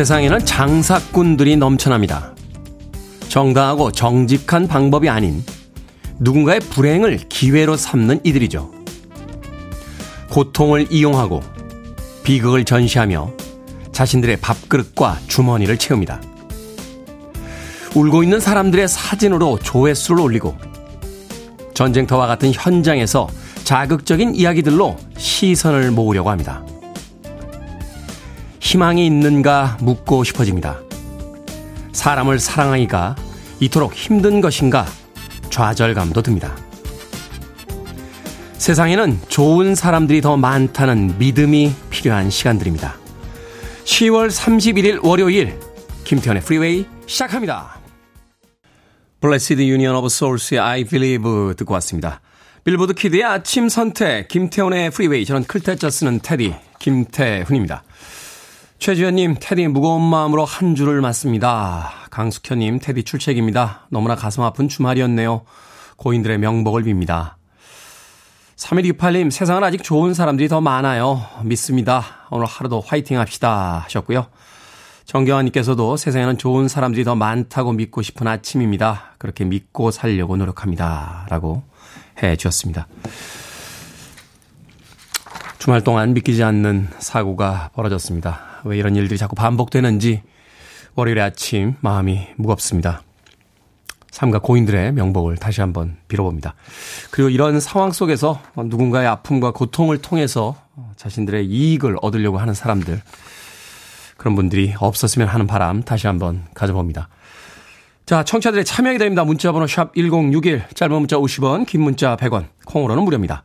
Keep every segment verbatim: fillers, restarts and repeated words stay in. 세상에는 장사꾼들이 넘쳐납니다. 정당하고 정직한 방법이 아닌 누군가의 불행을 기회로 삼는 이들이죠. 고통을 이용하고 비극을 전시하며 자신들의 밥그릇과 주머니를 채웁니다. 울고 있는 사람들의 사진으로 조회수를 올리고 전쟁터와 같은 현장에서 자극적인 이야기들로 시선을 모으려고 합니다. 희망이 있는가 묻고 싶어집니다. 사람을 사랑하기가 이토록 힘든 것인가 좌절감도 듭니다. 세상에는 좋은 사람들이 더 많다는 믿음이 필요한 시간들입니다. 시월 삼십일일 월요일 김태현의 프리웨이 시작합니다. Blessed Union of Souls의 I Believe 듣고 왔습니다. 빌보드 키드의 아침 선택 김태훈의 프리웨이, 저는 클테짜 쓰는 테디 김태훈입니다. 최지현님, 테디 무거운 마음으로 한 주를 맞습니다. 강숙현님, 테디 출첵입니다. 너무나 가슴 아픈 주말이었네요. 고인들의 명복을 빕니다. 삼일이팔님, 세상은 아직 좋은 사람들이 더 많아요. 믿습니다. 오늘 하루도 화이팅 합시다 하셨고요. 정경환님께서도 세상에는 좋은 사람들이 더 많다고 믿고 싶은 아침입니다. 그렇게 믿고 살려고 노력합니다. 라고 해 주셨습니다. 주말 동안 믿기지 않는 사고가 벌어졌습니다. 왜 이런 일들이 자꾸 반복되는지 월요일의 아침 마음이 무겁습니다. 삼가 고인들의 명복을 다시 한번 빌어봅니다. 그리고 이런 상황 속에서 누군가의 아픔과 고통을 통해서 자신들의 이익을 얻으려고 하는 사람들, 그런 분들이 없었으면 하는 바람 다시 한번 가져봅니다. 자, 청취자들의 참여하게 됩니다. 문자번호 샵 천육십일, 짧은 문자 오십 원, 긴 문자 백 원, 콩으로는 무료입니다.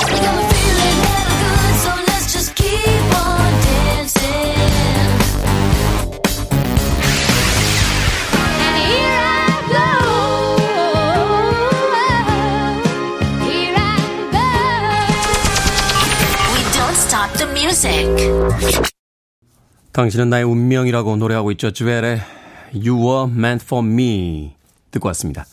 당신은 나의 운명이라고 노래하고 있죠. 주엘의 You Were Meant For Me 듣고 왔습니다.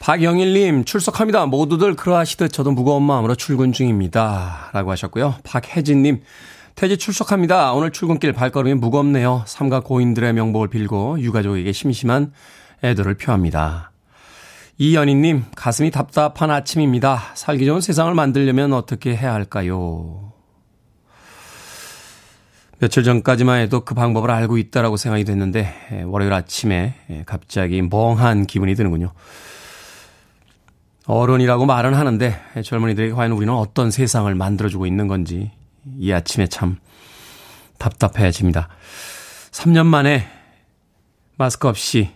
박영일님, 출석합니다. 모두들 그러하시듯 저도 무거운 마음으로 출근 중입니다 라고 하셨고요. 박혜진님, 태지 출석합니다. 오늘 출근길 발걸음이 무겁네요. 삼가 고인들의 명복을 빌고 유가족에게 심심한 애도를 표합니다. 이연희님, 가슴이 답답한 아침입니다. 살기 좋은 세상을 만들려면 어떻게 해야 할까요? 며칠 전까지만 해도 그 방법을 알고 있다라고 생각이 됐는데 월요일 아침에 갑자기 멍한 기분이 드는군요. 어른이라고 말은 하는데 젊은이들에게 과연 우리는 어떤 세상을 만들어주고 있는 건지 이 아침에 참 답답해집니다. 삼 년 만에 마스크 없이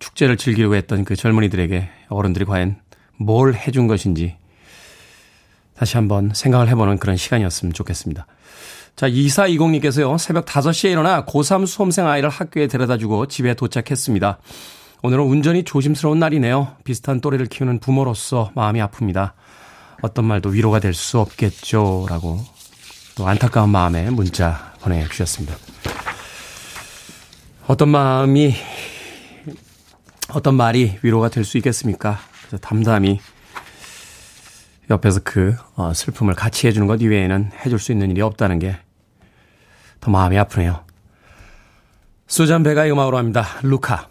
축제를 즐기려고 했던 그 젊은이들에게 어른들이 과연 뭘 해준 것인지 다시 한번 생각을 해보는 그런 시간이었으면 좋겠습니다. 자, 이사이공님께서요. 새벽 다섯 시에 일어나 고삼 수험생 아이를 학교에 데려다주고 집에 도착했습니다. 오늘은 운전이 조심스러운 날이네요. 비슷한 또래를 키우는 부모로서 마음이 아픕니다. 어떤 말도 위로가 될 수 없겠죠. 라고 또 안타까운 마음에 문자 보내주셨습니다. 어떤 마음이, 어떤 말이 위로가 될 수 있겠습니까? 그래서 담담히 옆에서 그 슬픔을 같이 해주는 것 이외에는 해줄 수 있는 일이 없다는 게 더 마음이 아프네요. 수잔 베가의 음악으로 합니다. 루카.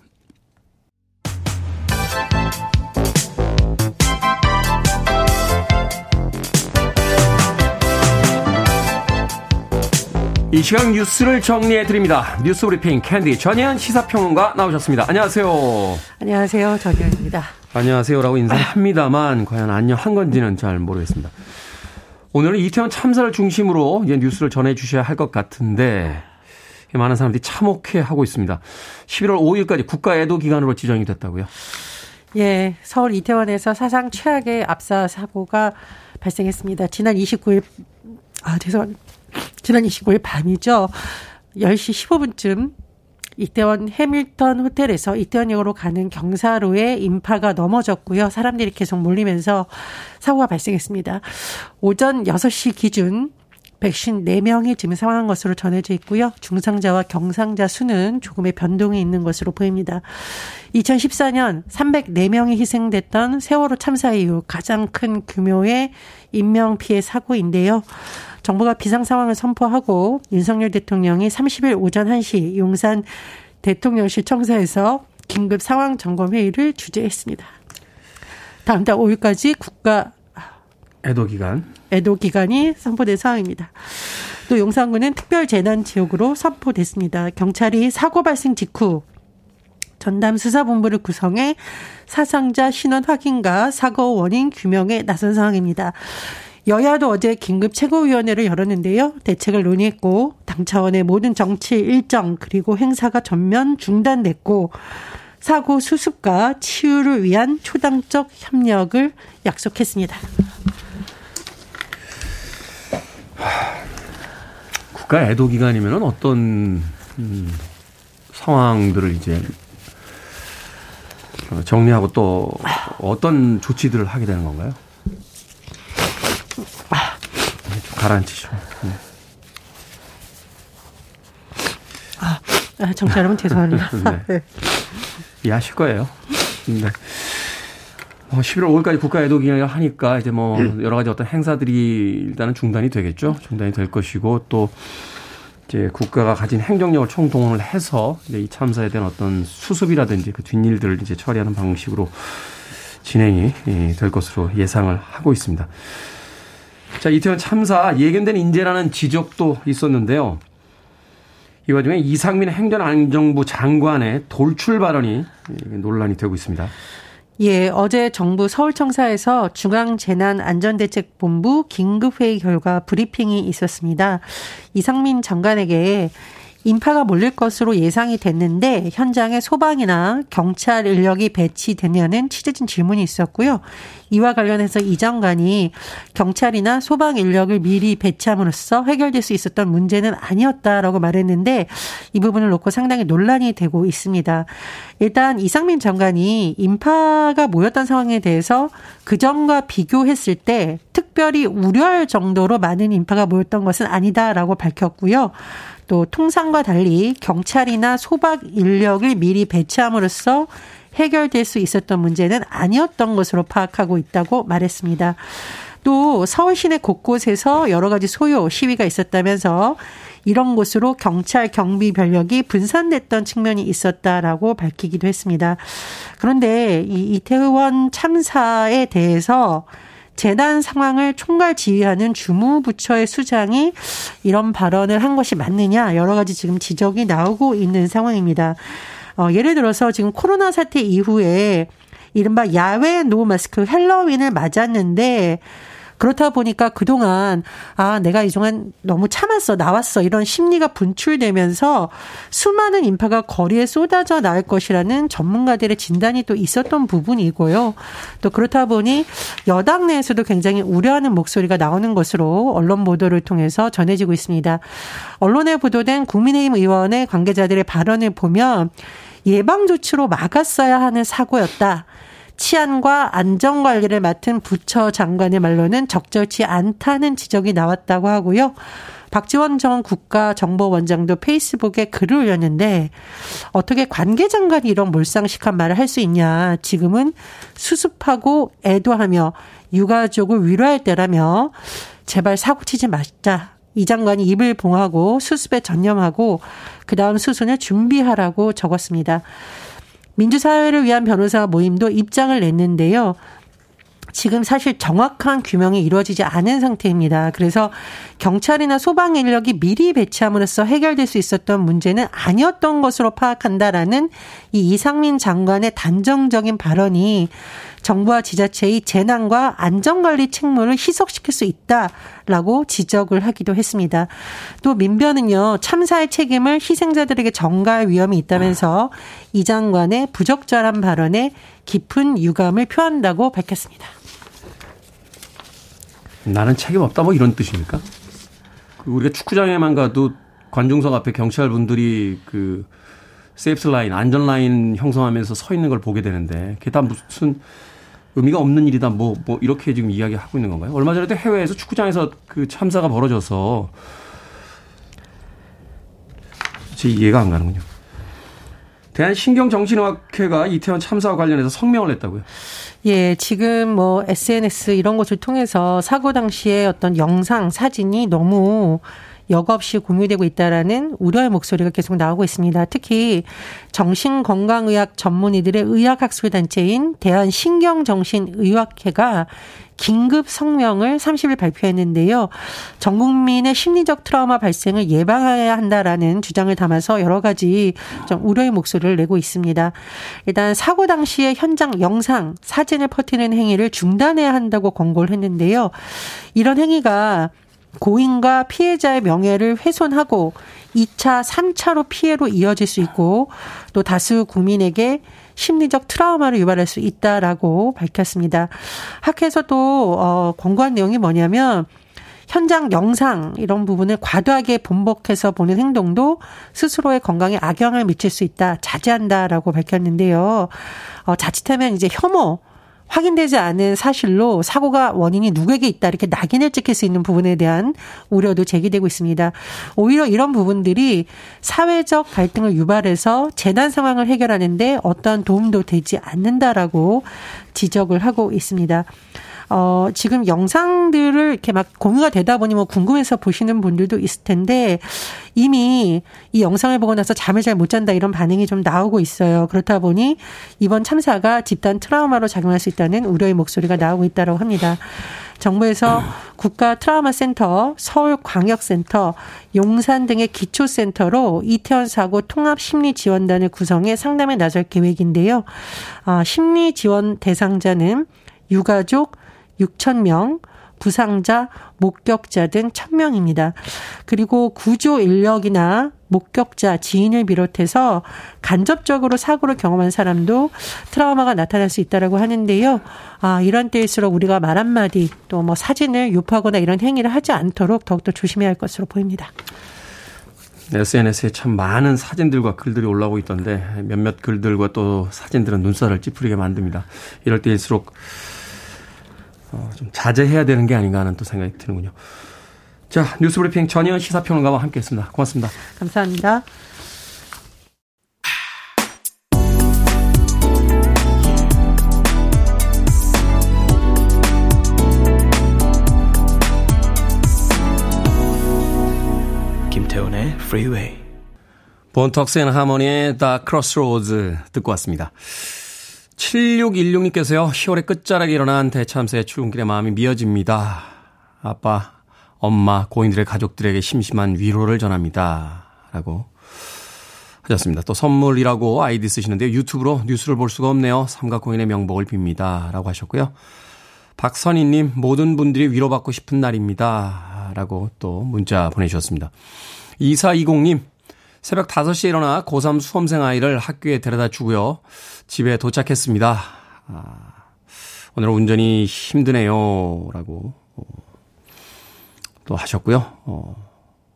이 시간 뉴스를 정리해드립니다. 뉴스브리핑 캔디 전예현 시사평론가 나오셨습니다. 안녕하세요. 안녕하세요. 전예현입니다. 안녕하세요라고 인사합니다만 과연 안녕한 건지는 잘 모르겠습니다. 오늘은 이태원 참사를 중심으로 이제 뉴스를 전해주셔야 할 것 같은데 많은 사람들이 참혹해하고 있습니다. 십일월 오일까지 국가애도기간으로 지정이 됐다고요? 예, 서울 이태원에서 사상 최악의 압사 사고가 발생했습니다. 지난 이십구일, 아 죄송합니다. 지난 이십구일 밤이죠. 열 시 십오 분쯤 이태원 해밀턴 호텔에서 이태원역으로 가는 경사로에 인파가 넘어졌고요. 사람들이 계속 몰리면서 사고가 발생했습니다. 오전 여섯 시 기준 백신 네 명이 지금 사망한 것으로 전해져 있고요. 중상자와 경상자 수는 조금의 변동이 있는 것으로 보입니다. 이천십사 년 삼백사 명이 희생됐던 세월호 참사 이후 가장 큰 규모의 인명피해 사고인데요. 정부가 비상상황을 선포하고 윤석열 대통령이 삼십 일 오전 한 시 용산 대통령실 청사에서 긴급 상황 점검 회의를 주재했습니다. 다음 달 오 일까지 국가 애도기간. 애도기간이 선포된 상황입니다. 또 용산구는 특별재난지역으로 선포됐습니다. 경찰이 사고 발생 직후 전담수사본부를 구성해 사상자 신원 확인과 사고 원인 규명에 나선 상황입니다. 여야도 어제 긴급 최고위원회를 열었는데요. 대책을 논의했고 당 차원의 모든 정치 일정 그리고 행사가 전면 중단됐고 사고 수습과 치유를 위한 초당적 협력을 약속했습니다. 국가 애도 기간이면 어떤 음, 상황들을 이제 정리하고 또 어떤 조치들을 하게 되는 건가요? 좀 가라앉히죠. 네. 아, 아, 청취자 여러분 죄송합니다. 네. 이해하실 거예요. 네. 십일월 오 일까지 국가 애도 기간을 하니까 이제 뭐 여러 가지 어떤 행사들이 일단은 중단이 되겠죠. 중단이 될 것이고 또 이제 국가가 가진 행정력을 총동원을 해서 이제 이 참사에 대한 어떤 수습이라든지 그 뒷일들을 이제 처리하는 방식으로 진행이 될 것으로 예상을 하고 있습니다. 자, 이태원 참사 예견된 인재라는 지적도 있었는데요. 이 와중에 이상민 행정안전부 장관의 돌출 발언이 논란이 되고 있습니다. 예, 어제 정부 서울청사에서 중앙재난안전대책본부 긴급회의 결과 브리핑이 있었습니다. 이상민 장관에게 인파가 몰릴 것으로 예상이 됐는데 현장에 소방이나 경찰 인력이 배치되냐는 취재진 질문이 있었고요. 이와 관련해서 이 장관이 경찰이나 소방 인력을 미리 배치함으로써 해결될 수 있었던 문제는 아니었다라고 말했는데 이 부분을 놓고 상당히 논란이 되고 있습니다. 일단 이상민 장관이 인파가 모였던 상황에 대해서 그전과 비교했을 때 특별히 우려할 정도로 많은 인파가 모였던 것은 아니다라고 밝혔고요. 또 통상과 달리 경찰이나 소방 인력을 미리 배치함으로써 해결될 수 있었던 문제는 아니었던 것으로 파악하고 있다고 말했습니다. 또 서울 시내 곳곳에서 여러 가지 소요 시위가 있었다면서 이런 곳으로 경찰 경비 병력이 분산됐던 측면이 있었다라고 밝히기도 했습니다. 그런데 이 이태원 참사에 대해서 재난 상황을 총괄 지휘하는 주무부처의 수장이 이런 발언을 한 것이 맞느냐 여러 가지 지금 지적이 나오고 있는 상황입니다. 어, 예를 들어서 지금 코로나 사태 이후에 이른바 야외 노마스크 헬로윈을 맞았는데 그렇다 보니까 그동안 아 내가 이동안 너무 참았어 나왔어 이런 심리가 분출되면서 수많은 인파가 거리에 쏟아져 나올 것이라는 전문가들의 진단이 또 있었던 부분이고요. 또 그렇다 보니 여당 내에서도 굉장히 우려하는 목소리가 나오는 것으로 언론 보도를 통해서 전해지고 있습니다. 언론에 보도된 국민의힘 의원의 관계자들의 발언을 보면 예방조치로 막았어야 하는 사고였다. 치안과 안전관리를 맡은 부처 장관의 말로는 적절치 않다는 지적이 나왔다고 하고요. 박지원 전 국가정보원장도 페이스북에 글을 올렸는데 어떻게 관계장관이 이런 몰상식한 말을 할 수 있냐. 지금은 수습하고 애도하며 유가족을 위로할 때라며 제발 사고치지 마시자. 이 장관이 입을 봉하고 수습에 전념하고 그다음 수순을 준비하라고 적었습니다. 민주사회를 위한 변호사 모임도 입장을 냈는데요. 지금 사실 정확한 규명이 이루어지지 않은 상태입니다. 그래서 경찰이나 소방 인력이 미리 배치함으로써 해결될 수 있었던 문제는 아니었던 것으로 파악한다라는 이 이상민 장관의 단정적인 발언이 정부와 지자체의 재난과 안전관리 책무를 희석시킬 수 있다라고 지적을 하기도 했습니다. 또 민변은요. 참사의 책임을 희생자들에게 전가할 위험이 있다면서 이 장관의 부적절한 발언에 깊은 유감을 표한다고 밝혔습니다. 나는 책임 없다 뭐 이런 뜻입니까? 우리가 축구장에만 가도 관중석 앞에 경찰분들이 그 세이프 라인, 안전 라인 형성하면서 서 있는 걸 보게 되는데 그게 다 무슨 의미가 없는 일이다 뭐, 뭐 이렇게 지금 이야기하고 있는 건가요? 얼마 전에도 해외에서 축구장에서 그 참사가 벌어져서 제 이해가 안 가는군요. 대한신경정신의학회가 이태원 참사와 관련해서 성명을 냈다고요? 예, 지금 뭐 에스엔에스 이런 것을 통해서 사고 당시의 어떤 영상, 사진이 너무 역없이 공유되고 있다라는 우려의 목소리가 계속 나오고 있습니다. 특히 정신건강의학 전문의들의 의학학술단체인 대한신경정신의학회가 긴급 성명을 삼십일 발표했는데요. 전 국민의 심리적 트라우마 발생을 예방해야 한다라는 주장을 담아서 여러 가지 좀 우려의 목소리를 내고 있습니다. 일단 사고 당시의 현장 영상, 사진을 퍼뜨리는 행위를 중단해야 한다고 권고를 했는데요. 이런 행위가 고인과 피해자의 명예를 훼손하고 이 차, 삼 차로 피해로 이어질 수 있고 또 다수 국민에게 심리적 트라우마를 유발할 수 있다라고 밝혔습니다. 학회에서도 권고한 내용이 뭐냐면 현장 영상 이런 부분을 과도하게 번복해서 보는 행동도 스스로의 건강에 악영향을 미칠 수 있다, 자제한다라고 밝혔는데요. 자칫하면 이제 혐오, 확인되지 않은 사실로 사고가 원인이 누구에게 있다 이렇게 낙인을 찍힐 수 있는 부분에 대한 우려도 제기되고 있습니다. 오히려 이런 부분들이 사회적 갈등을 유발해서 재난 상황을 해결하는데 어떠한 도움도 되지 않는다라고 지적을 하고 있습니다. 어, 지금 영상들을 이렇게 막 공유가 되다 보니 뭐 궁금해서 보시는 분들도 있을 텐데 이미 이 영상을 보고 나서 잠을 잘 못 잔다 이런 반응이 좀 나오고 있어요. 그렇다 보니 이번 참사가 집단 트라우마로 작용할 수 있다는 우려의 목소리가 나오고 있다고 합니다. 정부에서 국가 트라우마 센터, 서울광역센터, 용산 등의 기초센터로 이태원 사고 통합심리지원단을 구성해 상담에 나설 계획인데요. 아, 심리지원 대상자는 유가족 육천 명, 부상자, 목격자 등 천 명입니다. 그리고 구조 인력이나 목격자, 지인을 비롯해서 간접적으로 사고를 경험한 사람도 트라우마가 나타날 수 있다라고 하는데요. 아, 이런 때일수록 우리가 말 한마디, 또 뭐 사진을 유포하거나 이런 행위를 하지 않도록 더욱더 조심해야 할 것으로 보입니다. 에스엔에스에 참 많은 사진들과 글들이 올라오고 있던데 몇몇 글들과 또 사진들은 눈살을 찌푸리게 만듭니다. 이럴 때일수록 좀 자제해야 되는 게 아닌가 하는 또 생각이 드는군요. 자, 뉴스브리핑 전희연 시사평론가와 함께했습니다. 고맙습니다. 감사합니다. 김태원의 프리웨이. 본턱스 앤 하모니의 The Crossroads 듣고 왔습니다. 칠육일육님께서요. 시월의 끝자락에 일어난 대참사에 출근길에 마음이 미어집니다. 아빠, 엄마, 고인들의 가족들에게 심심한 위로를 전합니다. 라고 하셨습니다. 또 선물이라고 아이디 쓰시는데요. 유튜브로 뉴스를 볼 수가 없네요. 삼가공인의 명복을 빕니다. 라고 하셨고요. 박선희님, 모든 분들이 위로받고 싶은 날입니다. 라고 또 문자 보내주셨습니다. 이사이공님. 새벽 다섯 시에 일어나 고삼 수험생 아이를 학교에 데려다 주고요. 집에 도착했습니다. 아, 오늘은 운전이 힘드네요. 라고 또 하셨고요. 어,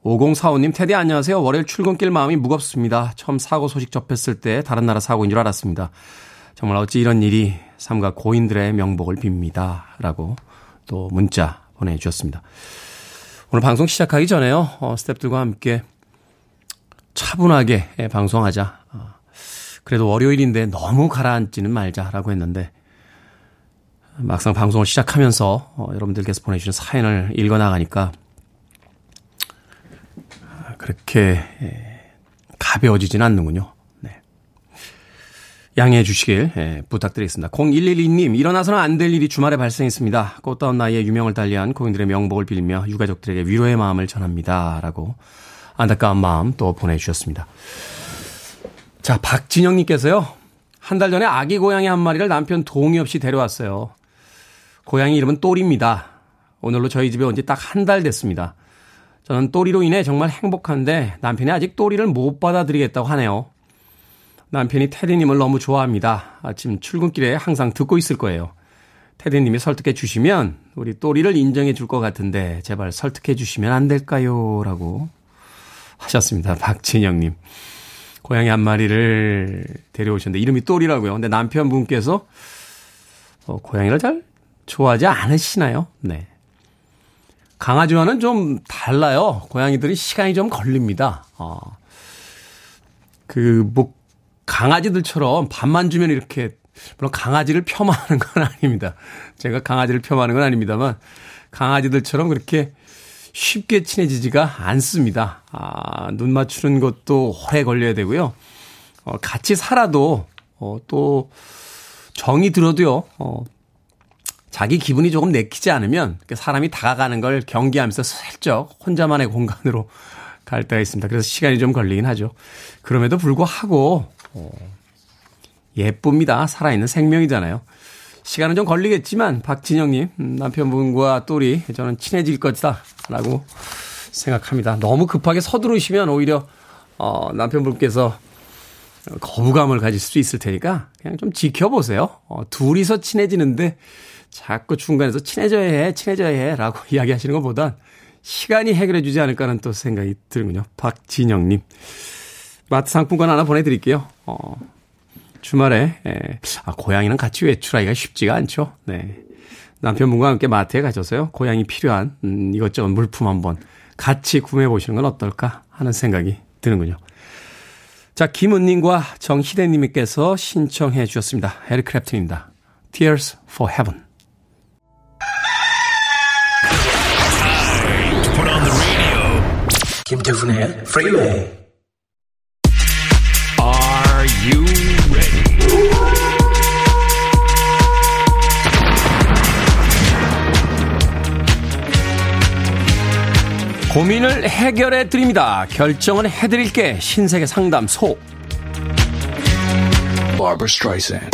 오공사오님, 테디 안녕하세요. 월요일 출근길 마음이 무겁습니다. 처음 사고 소식 접했을 때 다른 나라 사고인 줄 알았습니다. 정말 어찌 이런 일이. 삼가 고인들의 명복을 빕니다. 라고 또 문자 보내주셨습니다. 오늘 방송 시작하기 전에요. 어, 스태프들과 함께 차분하게 방송하자. 그래도 월요일인데 너무 가라앉지는 말자라고 했는데 막상 방송을 시작하면서 여러분들께서 보내주신 사연을 읽어나가니까 그렇게 가벼워지진 않는군요. 네. 양해해 주시길 부탁드리겠습니다. 공일일이님, 일어나서는 안 될 일이 주말에 발생했습니다. 꽃다운 나이에 유명을 달리한 고인들의 명복을 빌며 유가족들에게 위로의 마음을 전합니다. 라고 안타까운 마음 또 보내주셨습니다. 자, 박진영님께서요. 한 달 전에 아기 고양이 한 마리를 남편 동의 없이 데려왔어요. 고양이 이름은 또리입니다. 오늘로 저희 집에 온 지 딱 한 달 됐습니다. 저는 또리로 인해 정말 행복한데 남편이 아직 또리를 못 받아들이겠다고 하네요. 남편이 테디님을 너무 좋아합니다. 아침 출근길에 항상 듣고 있을 거예요. 테디님이 설득해 주시면 우리 또리를 인정해 줄 것 같은데 제발 설득해 주시면 안 될까요? 라고 하셨습니다. 박진영님. 고양이 한 마리를 데려오셨는데 이름이 똘이라고요. 근데 남편분께서 어, 고양이를 잘 좋아하지 않으시나요? 네. 강아지와는 좀 달라요. 고양이들이 시간이 좀 걸립니다. 어. 그, 뭐, 강아지들처럼 밥만 주면 이렇게, 물론 강아지를 폄하하는 건 아닙니다. 제가 강아지를 폄하하는 건 아닙니다만, 강아지들처럼 그렇게 쉽게 친해지지가 않습니다. 아, 눈 맞추는 것도 오래 걸려야 되고요. 어, 같이 살아도, 어, 또, 정이 들어도요, 어, 자기 기분이 조금 내키지 않으면 사람이 다가가는 걸 경계하면서 슬쩍 혼자만의 공간으로 갈 때가 있습니다. 그래서 시간이 좀 걸리긴 하죠. 그럼에도 불구하고 예쁩니다. 살아있는 생명이잖아요. 시간은 좀 걸리겠지만 박진영님 남편분과 똘이 저는 친해질 것이다 라고 생각합니다. 너무 급하게 서두르시면 오히려 어, 남편분께서 거부감을 가질 수도 있을 테니까 그냥 좀 지켜보세요. 어, 둘이서 친해지는데 자꾸 중간에서 친해져야 해, 친해져야 해 라고 이야기하시는 것보단 시간이 해결해 주지 않을까 하는 또 생각이 들군요. 박진영님. 마트 상품권 하나 보내드릴게요. 어, 주말에 에, 아, 고양이랑 같이 외출하기가 쉽지가 않죠. 네. 남편분과 함께 마트에 가셔서요. 고양이 필요한 음, 이것저것 물품 한번 같이 구매해 보시는 건 어떨까 하는 생각이 드는군요. 자, 김은님과 정희대님께서 신청해 주셨습니다. 헤리크랩튼입니다. Tears for Heaven. 김태훈의 프리웨이. Are you ready? 고민을 해결해 드립니다. 결정은 해드릴게. 신세계 상담소. Barbara Streisand.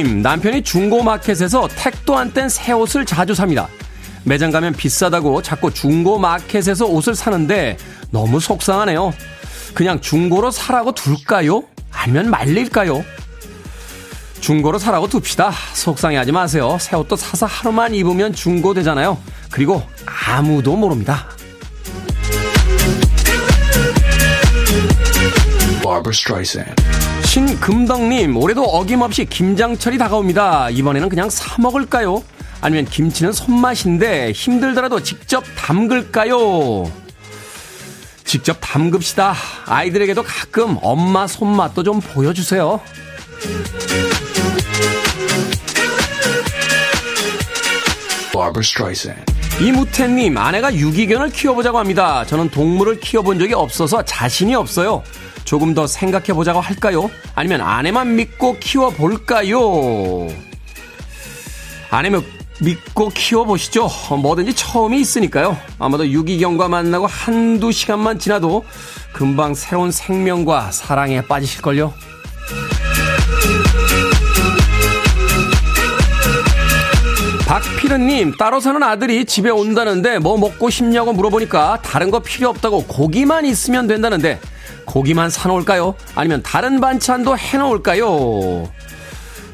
김연숙님, 남편이 중고마켓에서 택도 안 뗀 새 옷을 자주 삽니다. 매장 가면 비싸다고 자꾸 중고마켓에서 옷을 사는데 너무 속상하네요. 그냥 중고로 사라고 둘까요? 아니면 말릴까요? 중고로 사라고 둡시다. 속상해하지 마세요. 새 옷도 사서 하루만 입으면 중고 되잖아요. 그리고 아무도 모릅니다. Barbara Streisand. 신금덕님, 올해도 어김없이 김장철이 다가옵니다. 이번에는 그냥 사 먹을까요? 아니면 김치는 손맛인데 힘들더라도 직접 담글까요? 직접 담급시다. 아이들에게도 가끔 엄마 손맛도 좀 보여주세요. 이무태님, 아내가 유기견을 키워보자고 합니다. 저는 동물을 키워본 적이 없어서 자신이 없어요. 조금 더 생각해보자고 할까요? 아니면 아내만 믿고 키워볼까요? 아내만 믿고 키워보시죠. 뭐든지 처음이 있으니까요. 아마도 유기견과 만나고 한두 시간만 지나도 금방 새로운 생명과 사랑에 빠지실걸요. 박필은님, 따로 사는 아들이 집에 온다는데 뭐 먹고 싶냐고 물어보니까 다른 거 필요 없다고 고기만 있으면 된다는데 고기만 사놓을까요? 아니면 다른 반찬도 해놓을까요?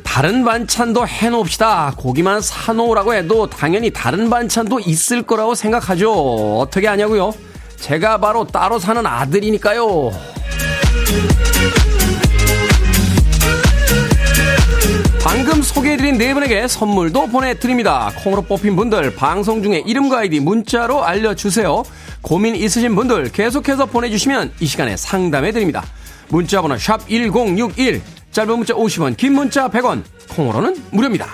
다른 반찬도 해놓읍시다. 고기만 사놓으라고 해도 당연히 다른 반찬도 있을 거라고 생각하죠. 어떻게 하냐고요? 제가 바로 따로 사는 아들이니까요. 방금 소개해드린 네 분에게 선물도 보내드립니다. 콩으로 뽑힌 분들 방송 중에 이름과 아이디 문자로 알려주세요. 고민 있으신 분들 계속해서 보내주시면 이 시간에 상담해드립니다. 문자번호 샵 천육십일, 짧은 문자 오십 원, 긴 문자 백 원, 콩으로는 무료입니다.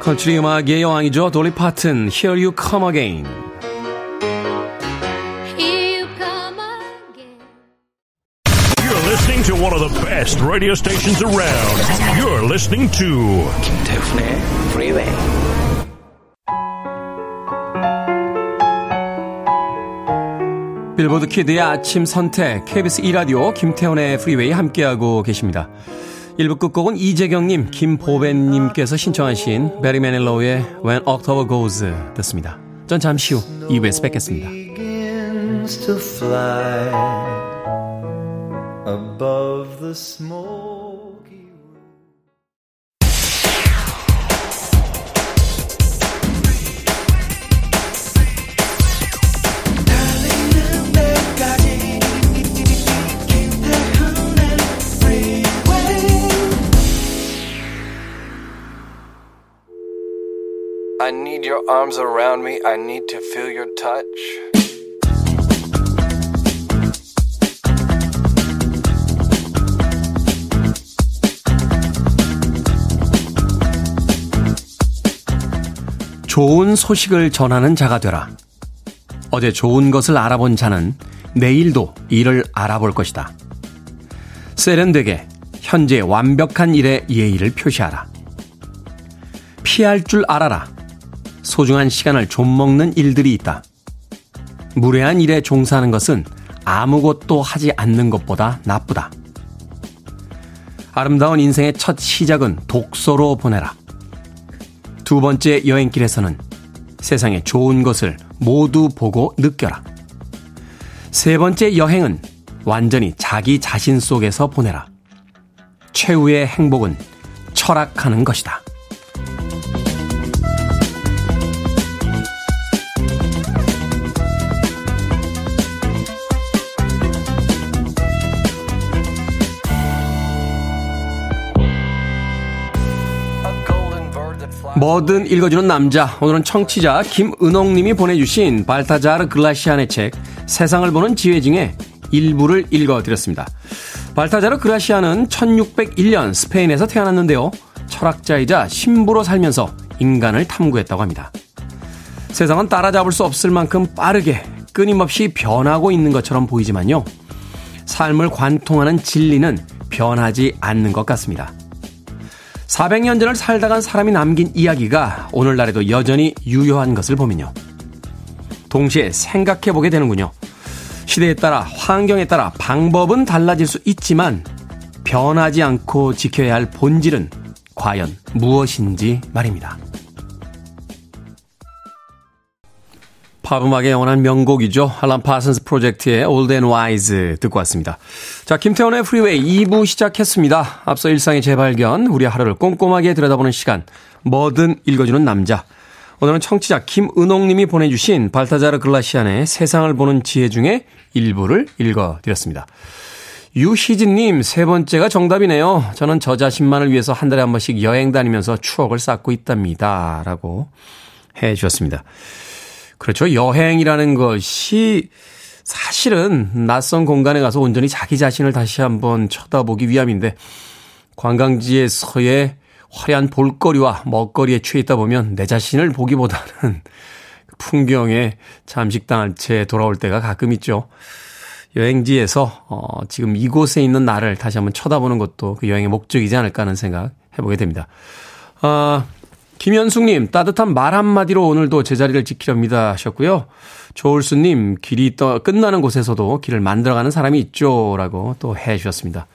컨트리 음악의 여왕이죠. 돌리 파튼, Here You Come Again. To one of the best radio stations around. You're listening to 김태훈의 Freeway. 빌보드 키드의 아침 선택 케이비에스 E 라디오 김태훈의 Freeway 함께하고 계십니다. 일 부 끝곡은 이재경님, 김보배님께서 신청하신 베리 매닐로우의 When October Goes 듣습니다. 전 잠시 후 이 부에서 뵙겠습니다. Above the smoky room. I need your arms around me. I need to feel your touch. 좋은 소식을 전하는 자가 되라. 어제 좋은 것을 알아본 자는 내일도 이를 알아볼 것이다. 세련되게 현재 완벽한 일에 예의를 표시하라. 피할 줄 알아라. 소중한 시간을 좀먹는 일들이 있다. 무례한 일에 종사하는 것은 아무것도 하지 않는 것보다 나쁘다. 아름다운 인생의 첫 시작은 독서로 보내라. 두 번째 여행길에서는 세상의 좋은 것을 모두 보고 느껴라. 세 번째 여행은 완전히 자기 자신 속에서 보내라. 최후의 행복은 철학하는 것이다. 뭐든 읽어주는 남자, 오늘은 청취자 김은옥님이 보내주신 발타자르 글라시안의 책 세상을 보는 지혜증의 일부를 읽어드렸습니다. 발타자르 글라시안은 천육백일 년 스페인에서 태어났는데요, 철학자이자 신부로 살면서 인간을 탐구했다고 합니다. 세상은 따라잡을 수 없을 만큼 빠르게 끊임없이 변하고 있는 것처럼 보이지만요, 삶을 관통하는 진리는 변하지 않는 것 같습니다. 사백 년 전을 살다간 사람이 남긴 이야기가 오늘날에도 여전히 유효한 것을 보면요, 동시에 생각해보게 되는군요. 시대에 따라 환경에 따라 방법은 달라질 수 있지만 변하지 않고 지켜야 할 본질은 과연 무엇인지 말입니다. 팝음악의 영원한 명곡이죠. 알람 파슨스 프로젝트의 Old and Wise 듣고 왔습니다. 자, 김태원의 프리웨이 이 부 시작했습니다. 앞서 일상의 재발견, 우리 하루를 꼼꼼하게 들여다보는 시간, 뭐든 읽어주는 남자. 오늘은 청취자 김은옥님이 보내주신 발타자르 글라시안의 세상을 보는 지혜 중에 일부를 읽어드렸습니다. 유희진님, 세 번째가 정답이네요. 저는 저 자신만을 위해서 한 달에 한 번씩 여행 다니면서 추억을 쌓고 있답니다. 라고 해주셨습니다. 그렇죠. 여행이라는 것이 사실은 낯선 공간에 가서 온전히 자기 자신을 다시 한번 쳐다보기 위함인데, 관광지에서의 화려한 볼거리와 먹거리에 취했다 보면 내 자신을 보기보다는 풍경에 잠식당한 채 돌아올 때가 가끔 있죠. 여행지에서 어, 지금 이곳에 있는 나를 다시 한번 쳐다보는 것도 그 여행의 목적이지 않을까 하는 생각 해보게 됩니다. 아... 김현숙님, 따뜻한 말 한마디로 오늘도 제자리를 지키렵니다 하셨고요. 조울수님, 길이 떠, 끝나는 곳에서도 길을 만들어가는 사람이 있죠 라고 또 해주셨습니다.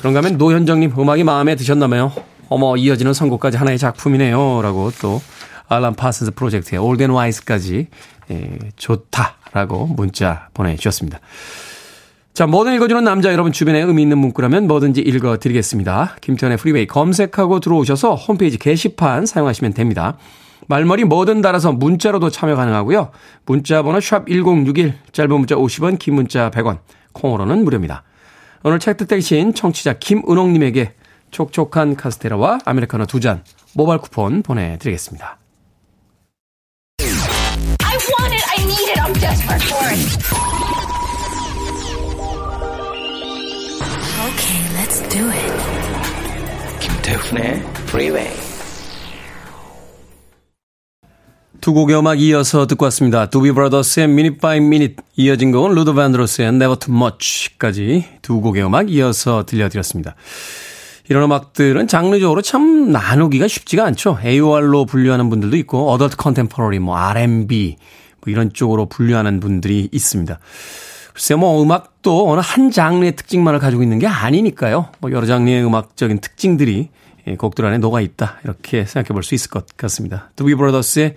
그런가 하면 노현정님, 음악이 마음에 드셨나봐요. 어머, 이어지는 선곡까지 하나의 작품이네요 라고 또 알람 파슨스 프로젝트의 올드 앤 와이즈까지 예, 좋다라고 문자 보내주셨습니다. 자, 뭐든 읽어주는 남자, 여러분 주변에 의미 있는 문구라면 뭐든지 읽어드리겠습니다. 김태현의 프리웨이 검색하고 들어오셔서 홈페이지 게시판 사용하시면 됩니다. 말머리 뭐든 달아서 문자로도 참여 가능하고요. 문자 번호 샵 천육십일, 짧은 문자 오십 원, 긴 문자 백 원, 콩으로는 무료입니다. 오늘 책 뜻대신 청취자 김은옥님에게 촉촉한 카스테라와 아메리카노 두 잔 모바일 쿠폰 보내드리겠습니다. I want it, I need it, I'm desperate for it. Okay, let's do it. 김태훈의 Freeway. 두 곡의 음악 이어서 듣고 왔습니다. 두비 브라더스의 Minute by Minute, 이어진 곡은 루드 밴드로스의 Never Too Much까지 두 곡의 음악 이어서 들려드렸습니다. 이런 음악들은 장르적으로 참 나누기가 쉽지가 않죠. 에이오알로 분류하는 분들도 있고, 어덜트 컨템포러리, 뭐 알앤비 뭐 이런 쪽으로 분류하는 분들이 있습니다. 글쎄, 뭐 음악도 어느 한 장르의 특징만을 가지고 있는 게 아니니까요. 뭐 여러 장르의 음악적인 특징들이 곡들 안에 녹아 있다, 이렇게 생각해 볼 수 있을 것 같습니다. 두비 브라더스의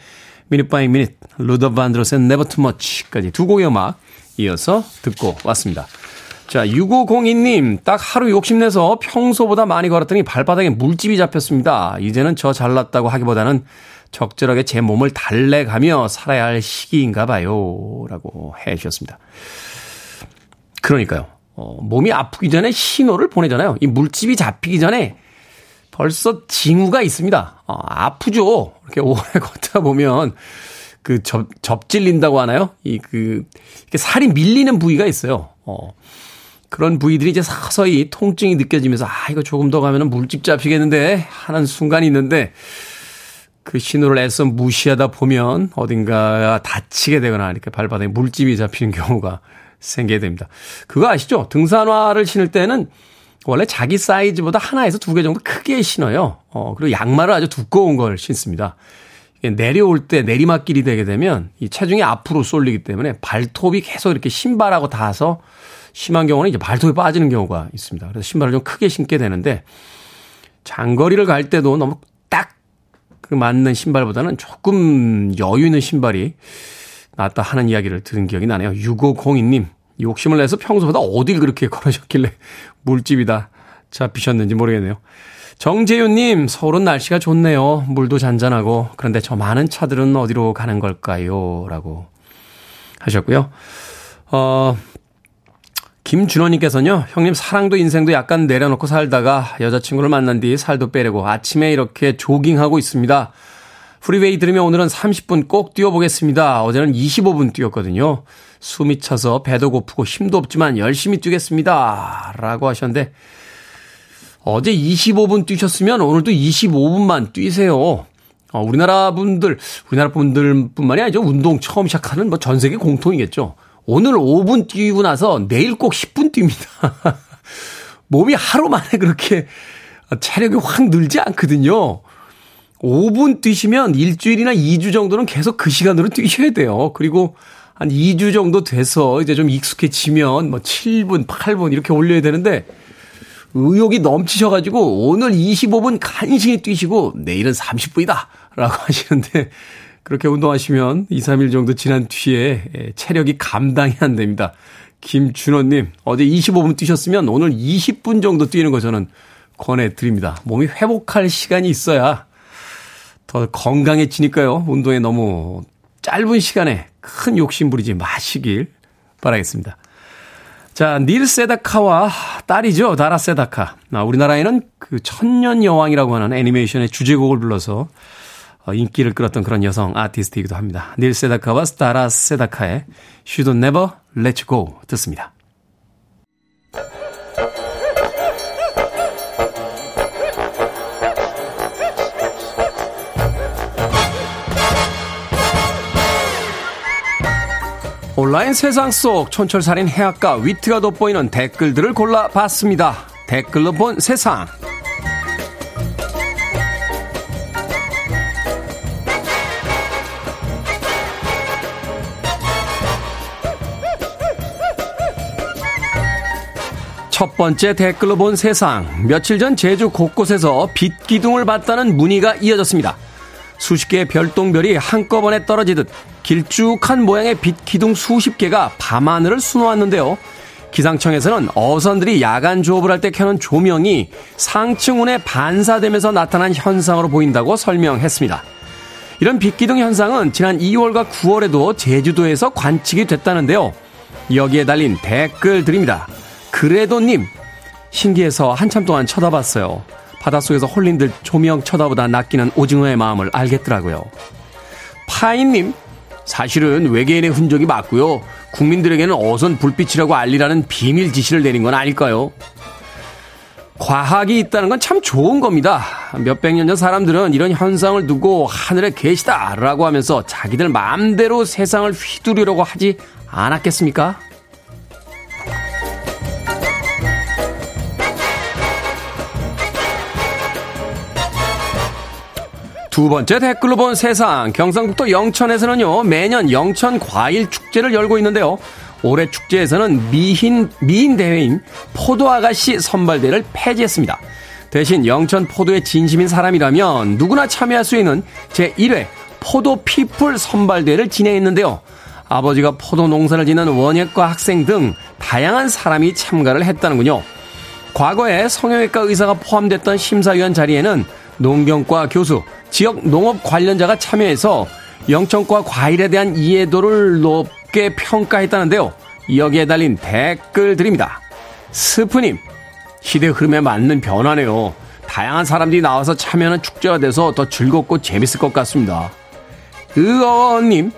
Minute by Minute, 루더 반드로스의 Never Too Much까지 두 곡의 음악 이어서 듣고 왔습니다. 자, 육오공이 님, 딱 하루 욕심내서 평소보다 많이 걸었더니 발바닥에 물집이 잡혔습니다. 이제는 저 잘났다고 하기보다는 적절하게 제 몸을 달래가며 살아야 할 시기인가 봐요 라고 해주셨습니다. 그러니까요. 어, 몸이 아프기 전에 신호를 보내잖아요. 이 물집이 잡히기 전에 벌써 징후가 있습니다. 어, 아프죠. 이렇게 오래 걷다 보면 그 접, 접질린다고 하나요? 이 그 이렇게 살이 밀리는 부위가 있어요. 어. 그런 부위들이 이제 서서히 통증이 느껴지면서 아 이거 조금 더 가면은 물집 잡히겠는데 하는 순간이 있는데 그 신호를 애써 무시하다 보면 어딘가 다치게 되거나 이렇게 발바닥에 물집이 잡히는 경우가 생기게 됩니다. 그거 아시죠? 등산화를 신을 때는 원래 자기 사이즈보다 하나에서 두 개 정도 크게 신어요. 어, 그리고 양말을 아주 두꺼운 걸 신습니다. 이게 내려올 때 내리막길이 되게 되면 이 체중이 앞으로 쏠리기 때문에 발톱이 계속 이렇게 신발하고 닿아서 심한 경우는 이제 발톱이 빠지는 경우가 있습니다. 그래서 신발을 좀 크게 신게 되는데 장거리를 갈 때도 너무 딱 그 맞는 신발보다는 조금 여유 있는 신발이 낫다 하는 이야기를 들은 기억이 나네요. 육오공이 님 욕심을 내서 평소보다 어딜 그렇게 걸으셨길래 물집이다 잡히셨는지 모르겠네요. 정재윤님 서울은 날씨가 좋네요. 물도 잔잔하고 그런데 저 많은 차들은 어디로 가는 걸까요? 라고 하셨고요. 어... 김준호님께서는요. 형님 사랑도 인생도 약간 내려놓고 살다가 여자친구를 만난 뒤 살도 빼려고 아침에 이렇게 조깅하고 있습니다. 프리웨이 들으며 오늘은 삼십 분 꼭 뛰어보겠습니다. 어제는 이십오 분 뛰었거든요. 숨이 차서 배도 고프고 힘도 없지만 열심히 뛰겠습니다. 라고 하셨는데 어제 이십오 분 뛰셨으면 오늘도 이십오 분만 뛰세요. 어, 우리나라 분들, 우리나라 분들뿐만이 아니죠. 운동 처음 시작하는 뭐 전 세계 공통이겠죠. 오늘 오 분 뛰고 나서 내일 꼭 십 분 뜁니다. 몸이 하루 만에 그렇게 체력이 확 늘지 않거든요. 오 분 뛰시면 일주일이나 이 주 정도는 계속 그 시간으로 뛰셔야 돼요. 그리고 한 이 주 정도 돼서 이제 좀 익숙해지면 뭐 칠 분, 팔 분 이렇게 올려야 되는데 의욕이 넘치셔가지고 오늘 이십오 분 간신히 뛰시고 내일은 삼십 분이다 라고 하시는데 그렇게 운동하시면 이, 삼 일 정도 지난 뒤에 체력이 감당이 안 됩니다. 김준호님, 어제 이십오 분 뛰셨으면 오늘 이십 분 정도 뛰는 거 저는 권해드립니다. 몸이 회복할 시간이 있어야 더 건강해지니까요. 운동에 너무 짧은 시간에 큰 욕심 부리지 마시길 바라겠습니다. 자, 닐 세다카와 딸이죠. 다라 세다카. 우리나라에는 그 천년 여왕이라고 하는 애니메이션의 주제곡을 불러서 인기를 끌었던 그런 여성 아티스트이기도 합니다. 닐 세다카와 스타라 세다카의 She Don't Never Let You Go 듣습니다. 온라인 세상 속 촌철살인 해학과 위트가 돋보이는 댓글들을 골라봤습니다. 댓글로 본 세상. 첫 번째 댓글로 본 세상. 며칠 전 제주 곳곳에서 빛 기둥을 봤다는 문의가 이어졌습니다. 수십 개의 별똥별이 한꺼번에 떨어지듯 길쭉한 모양의 빛 기둥 수십 개가 밤하늘을 수놓았는데요. 기상청에서는 어선들이 야간 조업을 할 때 켜는 조명이 상층운에 반사되면서 나타난 현상으로 보인다고 설명했습니다. 이런 빛 기둥 현상은 지난 이월과 구월에도 제주도에서 관측이 됐다는데요. 여기에 달린 댓글들입니다. 그래도님, 신기해서 한참 동안 쳐다봤어요. 바닷속에서 홀린 듯 조명 쳐다보다 낚이는 오징어의 마음을 알겠더라고요. 파인님, 사실은 외계인의 흔적이 맞고요. 국민들에게는 어선 불빛이라고 알리라는 비밀 지시를 내린 건 아닐까요? 과학이 있다는 건 참 좋은 겁니다. 몇백 년 전 사람들은 이런 현상을 두고 하늘에 계시다라고 하면서 자기들 마음대로 세상을 휘두르려고 하지 않았겠습니까? 두 번째 댓글로 본 세상. 경상북도 영천에서는요, 매년 영천 과일 축제를 열고 있는데요. 올해 축제에서는 미인, 미인 대회인 포도 아가씨 선발대를 폐지했습니다. 대신 영천 포도의 진심인 사람이라면 누구나 참여할 수 있는 제일 회 포도 피플 선발대를 진행했는데요. 아버지가 포도 농사를 짓는 원예과 학생 등 다양한 사람이 참가를 했다는군요. 과거에 성형외과 의사가 포함됐던 심사위원 자리에는 농경과 교수, 지역 농업 관련자가 참여해서 영천과 과일에 대한 이해도를 높게 평가했다는데요. 여기에 달린 댓글들입니다. 스프님, 시대 흐름에 맞는 변화네요. 다양한 사람들이 나와서 참여하는 축제가 돼서 더 즐겁고 재밌을 것 같습니다. 으어님,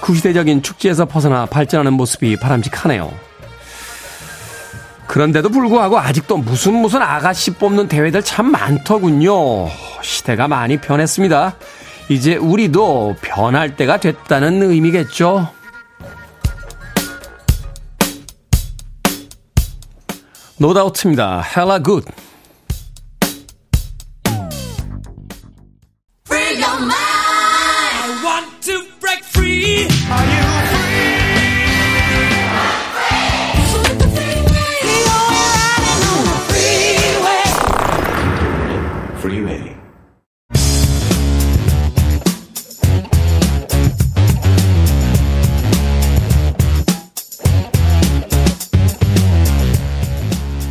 구시대적인 축제에서 벗어나 발전하는 모습이 바람직하네요. 그런데도 불구하고 아직도 무슨 무슨 아가씨 뽑는 대회들 참 많더군요. 시대가 많이 변했습니다. 이제 우리도 변할 때가 됐다는 의미겠죠. 노다우트입니다. Hella good.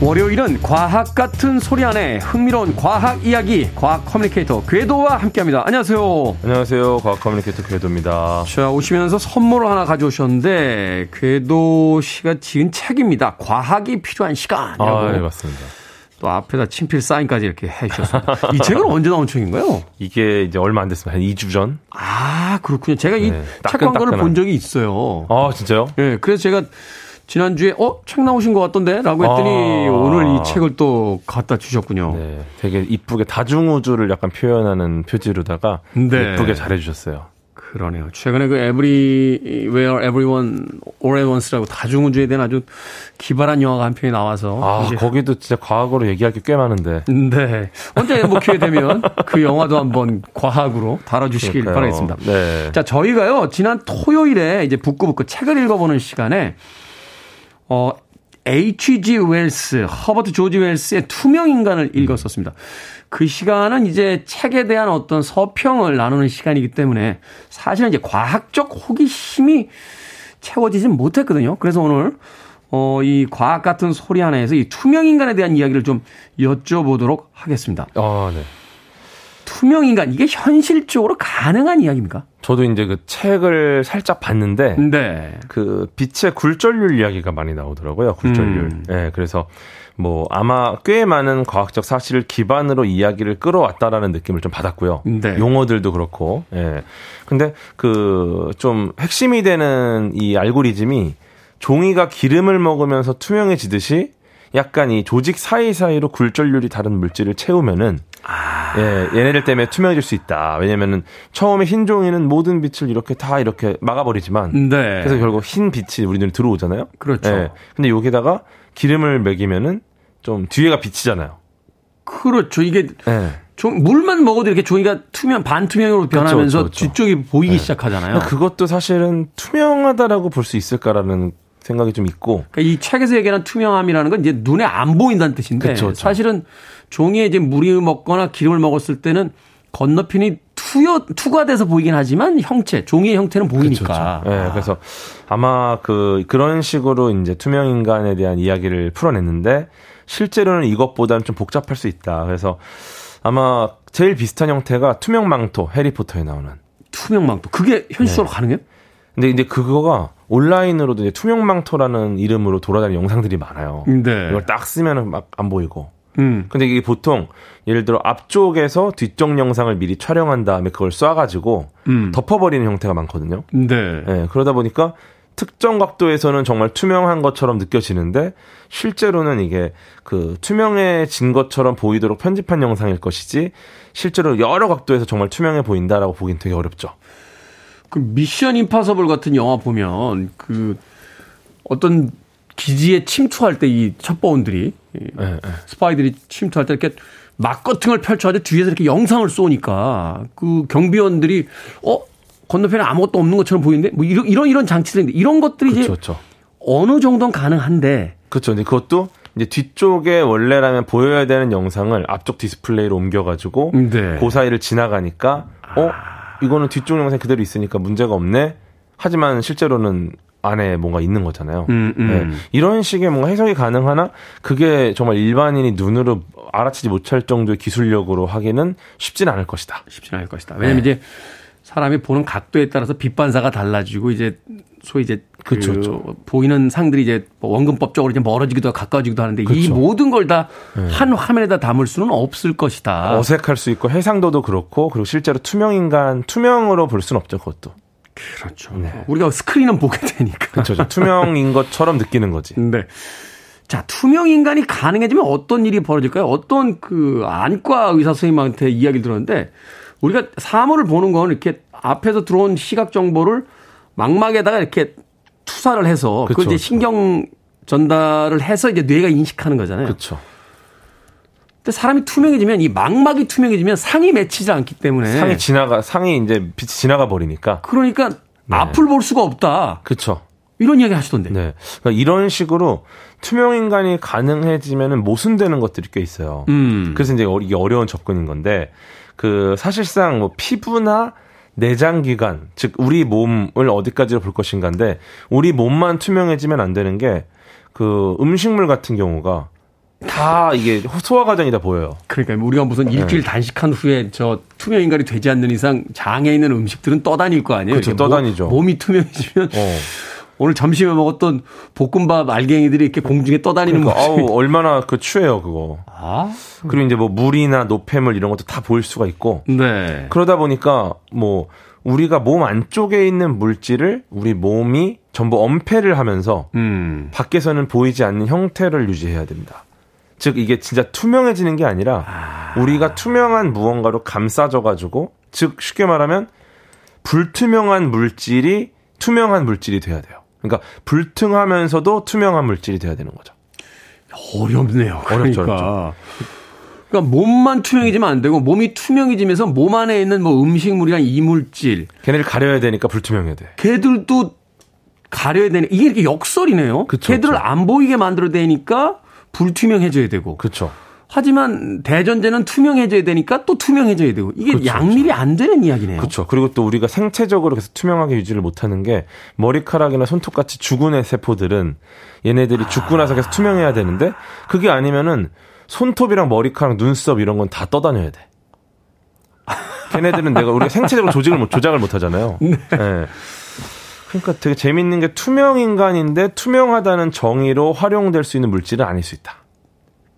월요일은 과학 같은 소리 안에 흥미로운 과학 이야기, 과학 커뮤니케이터 궤도와 함께합니다. 안녕하세요. 안녕하세요. 과학 커뮤니케이터 궤도입니다. 자, 오시면서 선물을 하나 가져오셨는데 궤도 씨가 지은 책입니다. 과학이 필요한 시간이라고. 아, 네, 맞습니다. 또 앞에다 친필 사인까지 이렇게 해주셨습니다. 이 책은 언제 나온 책인가요? 이게 이제 얼마 안 됐습니다. 한 이 주 전. 아, 그렇군요. 제가 네, 이 책 광고를 본 적이 있어요. 아, 진짜요? 예, 네, 그래서 제가 지난주에 어? 책 나오신 것 같던데? 라고 했더니 아~ 오늘 이 책을 또 갖다 주셨군요. 네, 되게 이쁘게 다중우주를 약간 표현하는 표지로다가 네. 예쁘게 잘해주셨어요. 그러네요. 최근에 그 Everywhere, Everyone, All at Once라고 다중우주에 대한 아주 기발한 영화가 한 편이 나와서. 아, 거기도 진짜 과학으로 얘기할 게 꽤 많은데. 네. 언제 뭐 기회 되면 그 영화도 한번 과학으로 다뤄주시길 그럴까요? 바라겠습니다. 네. 자, 저희가요, 지난 토요일에 이제 북구북구 책을 읽어보는 시간에 어, 에이치 지 웰스, 허버트 조지 웰스의 투명인간을 읽었었습니다. 그 시간은 이제 책에 대한 어떤 서평을 나누는 시간이기 때문에 사실은 이제 과학적 호기심이 채워지진 못했거든요. 그래서 오늘 어, 이 과학 같은 소리 하나에서 이 투명인간에 대한 이야기를 좀 여쭤보도록 하겠습니다. 아, 네. 투명인간, 이게 현실적으로 가능한 이야기입니까? 저도 이제 그 책을 살짝 봤는데, 네. 그 빛의 굴절률 이야기가 많이 나오더라고요. 굴절률. 음. 네, 그래서 뭐 아마 꽤 많은 과학적 사실을 기반으로 이야기를 끌어왔다라는 느낌을 좀 받았고요. 네. 용어들도 그렇고. 예. 네. 근데 그 좀 핵심이 되는 이 알고리즘이 종이가 기름을 먹으면서 투명해지듯이 약간 이 조직 사이사이로 굴절률이 다른 물질을 채우면은 아. 예, 얘네들 때문에 투명해질 수 있다. 왜냐면은 처음에 흰 종이는 모든 빛을 이렇게 다 이렇게 막아버리지만, 네. 그래서 결국 흰 빛이 우리 눈에 들어오잖아요. 그렇죠. 예, 근데 여기다가 기름을 먹이면은 좀 뒤에가 비치잖아요. 그렇죠. 이게 예. 좀 물만 먹어도 이렇게 종이가 투명 반투명으로 변하면서 그렇죠, 그렇죠. 뒤쪽이 보이기 예. 시작하잖아요. 그것도 사실은 투명하다라고 볼 수 있을까라는. 생각이 좀 있고. 그러니까 이 책에서 얘기하는 투명함이라는 건 이제 눈에 안 보인다는 뜻인데 그쵸, 그쵸. 사실은 종이에 이제 물을 먹거나 기름을 먹었을 때는 건너편이 투여, 투가 돼서 보이긴 하지만 형체, 종이의 형태는 보이니까. 그쵸, 그쵸. 네, 그래서 아마 그, 그런 식으로 이제 투명인간에 대한 이야기를 풀어냈는데 실제로는 이것보다는 좀 복잡할 수 있다. 그래서 아마 제일 비슷한 형태가 투명망토, 해리포터에 나오는. 투명망토. 그게 현실적으로 네. 가능해요? 근데 이제 그거가 온라인으로도 이제 투명망토라는 이름으로 돌아다니는 영상들이 많아요. 네. 이걸 딱 쓰면은 막 안 보이고. 음. 근데 이게 보통 예를 들어 앞쪽에서 뒤쪽 영상을 미리 촬영한 다음에 그걸 쏴가지고 음. 덮어버리는 형태가 많거든요. 네. 네. 그러다 보니까 특정 각도에서는 정말 투명한 것처럼 느껴지는데 실제로는 이게 그 투명해진 것처럼 보이도록 편집한 영상일 것이지 실제로 여러 각도에서 정말 투명해 보인다라고 보긴 되게 어렵죠. 그 미션 임파서블 같은 영화 보면 그 어떤 기지에 침투할 때 이 첩보원들이 네, 스파이들이 침투할 때 이렇게 막거팅을 펼쳐가지고 뒤에서 이렇게 영상을 쏘니까 그 경비원들이 어 건너편에 아무것도 없는 것처럼 보이는데 뭐 이런 이런, 이런 장치들인데 이런 것들이 그쵸, 이제 그쵸. 어느 정도는 가능한데 그렇죠. 근데 그것도 이제 뒤쪽에 원래라면 보여야 되는 영상을 앞쪽 디스플레이로 옮겨가지고 네. 그 사이를 지나가니까 어. 아. 이거는 뒤쪽 영상 그대로 있으니까 문제가 없네. 하지만 실제로는 안에 뭔가 있는 거잖아요. 음, 음. 네. 이런 식의 뭔가 해석이 가능하나 그게 정말 일반인이 눈으로 알아채지 못할 정도의 기술력으로 하기는 쉽진 않을 것이다. 쉽진 않을 것이다. 왜냐면 네. 이제 사람이 보는 각도에 따라서 빛 반사가 달라지고 이제 소위 이제 그렇죠, 그렇죠. 보이는 상들이 이제 원근법적으로 이제 멀어지기도 하고 가까워지기도 하는데 그렇죠. 이 모든 걸 다 한 네. 화면에다 담을 수는 없을 것이다. 어색할 수 있고 해상도도 그렇고 그리고 실제로 투명 인간 투명으로 볼 수는 없죠. 그것도. 그렇죠. 네. 우리가 스크린은 보게 되니까. 그렇죠. 투명인 것처럼 느끼는 거지. 네. 자, 투명 인간이 가능해지면 어떤 일이 벌어질까요? 어떤 그 안과 의사 선생님한테 이야기를 들었는데 우리가 사물을 보는 건 이렇게 앞에서 들어온 시각 정보를 망막에다가 이렇게 투사를 해서 그걸 이제 신경 전달을 해서 이제 뇌가 인식하는 거잖아요. 그렇죠. 근데 사람이 투명해지면 이 망막이 투명해지면 상이 맺히지 않기 때문에 상이 지나가 상이 이제 빛이 지나가 버리니까. 그러니까 네. 앞을 볼 수가 없다. 그렇죠. 이런 이야기 하시던데. 네. 그러니까 이런 식으로 투명 인간이 가능해지면은 모순되는 것들이 꽤 있어요. 음. 그래서 이제 이게 어려운 접근인 건데 그 사실상 뭐 피부나 내장기관, 즉 우리 몸을 어디까지로 볼 것인가인데 우리 몸만 투명해지면 안 되는 게 그 음식물 같은 경우가 다 이게 소화 과정이 다 보여요. 그러니까 우리가 무슨 일주일 단식한 후에 저 투명 인간이 되지 않는 이상 장에 있는 음식들은 떠다닐 거 아니에요. 그렇죠, 떠다니죠. 몸, 몸이 투명해지면 어. 오늘 점심에 먹었던 볶음밥 알갱이들이 이렇게 공중에 떠다니는 거. 그러니까, 아우 얼마나 그 추해요 그거. 아. 그리고 이제 뭐 물이나 노폐물 이런 것도 다 보일 수가 있고. 네. 그러다 보니까 뭐 우리가 몸 안쪽에 있는 물질을 우리 몸이 전부 엄폐를 하면서 음. 밖에서는 보이지 않는 형태를 유지해야 됩니다. 즉 이게 진짜 투명해지는 게 아니라 아. 우리가 투명한 무언가로 감싸져 가지고 즉 쉽게 말하면 불투명한 물질이 투명한 물질이 돼야 돼요. 그러니까 불투명하면서도 투명한 물질이 돼야 되는 거죠. 어렵네요. 그러니까. 어렵죠, 어렵죠. 그러니까 몸만 투명해지면 안 되고 몸이 투명해지면서 몸 안에 있는 뭐 음식물이나 이물질. 걔네를 가려야 되니까 불투명해야 돼. 걔들도 가려야 되니까. 이게 이렇게 역설이네요. 그쵸, 걔들을 그쵸. 안 보이게 만들어야 되니까 불투명해져야 되고. 그렇죠. 하지만 대전제는 투명해져야 되니까 또 투명해져야 되고 이게 그렇죠, 양립이 그렇죠. 안 되는 이야기네요. 그렇죠. 그리고 또 우리가 생체적으로 계속 투명하게 유지를 못하는 게 머리카락이나 손톱같이 죽은 애 세포들은 얘네들이 아... 죽고 나서 계속 투명해야 되는데 그게 아니면은 손톱이랑 머리카락, 눈썹 이런 건 다 떠다녀야 돼. 걔네들은 내가 우리가 생체적으로 조직을 못, 조작을 못하잖아요. 네. 네. 그러니까 되게 재밌는 게 투명 인간인데 투명하다는 정의로 활용될 수 있는 물질은 아닐 수 있다.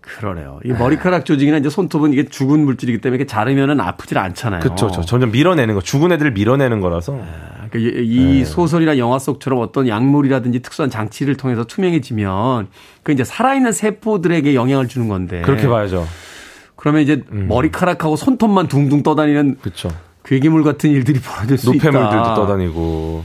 그러네요. 이 머리카락 조직이나 이제 손톱은 이게 죽은 물질이기 때문에 이렇게 자르면은 아프질 않잖아요. 그렇죠. 점점 밀어내는 거. 죽은 애들을 밀어내는 거라서. 아, 그러니까 이, 이 소설이나 영화 속처럼 어떤 약물이라든지 특수한 장치를 통해서 투명해지면 그 이제 살아있는 세포들에게 영향을 주는 건데. 그렇게 봐야죠. 그러면 이제 음. 머리카락하고 손톱만 둥둥 떠다니는 그쵸. 괴기물 같은 일들이 벌어질 수 있다. 노폐물들도 떠다니고.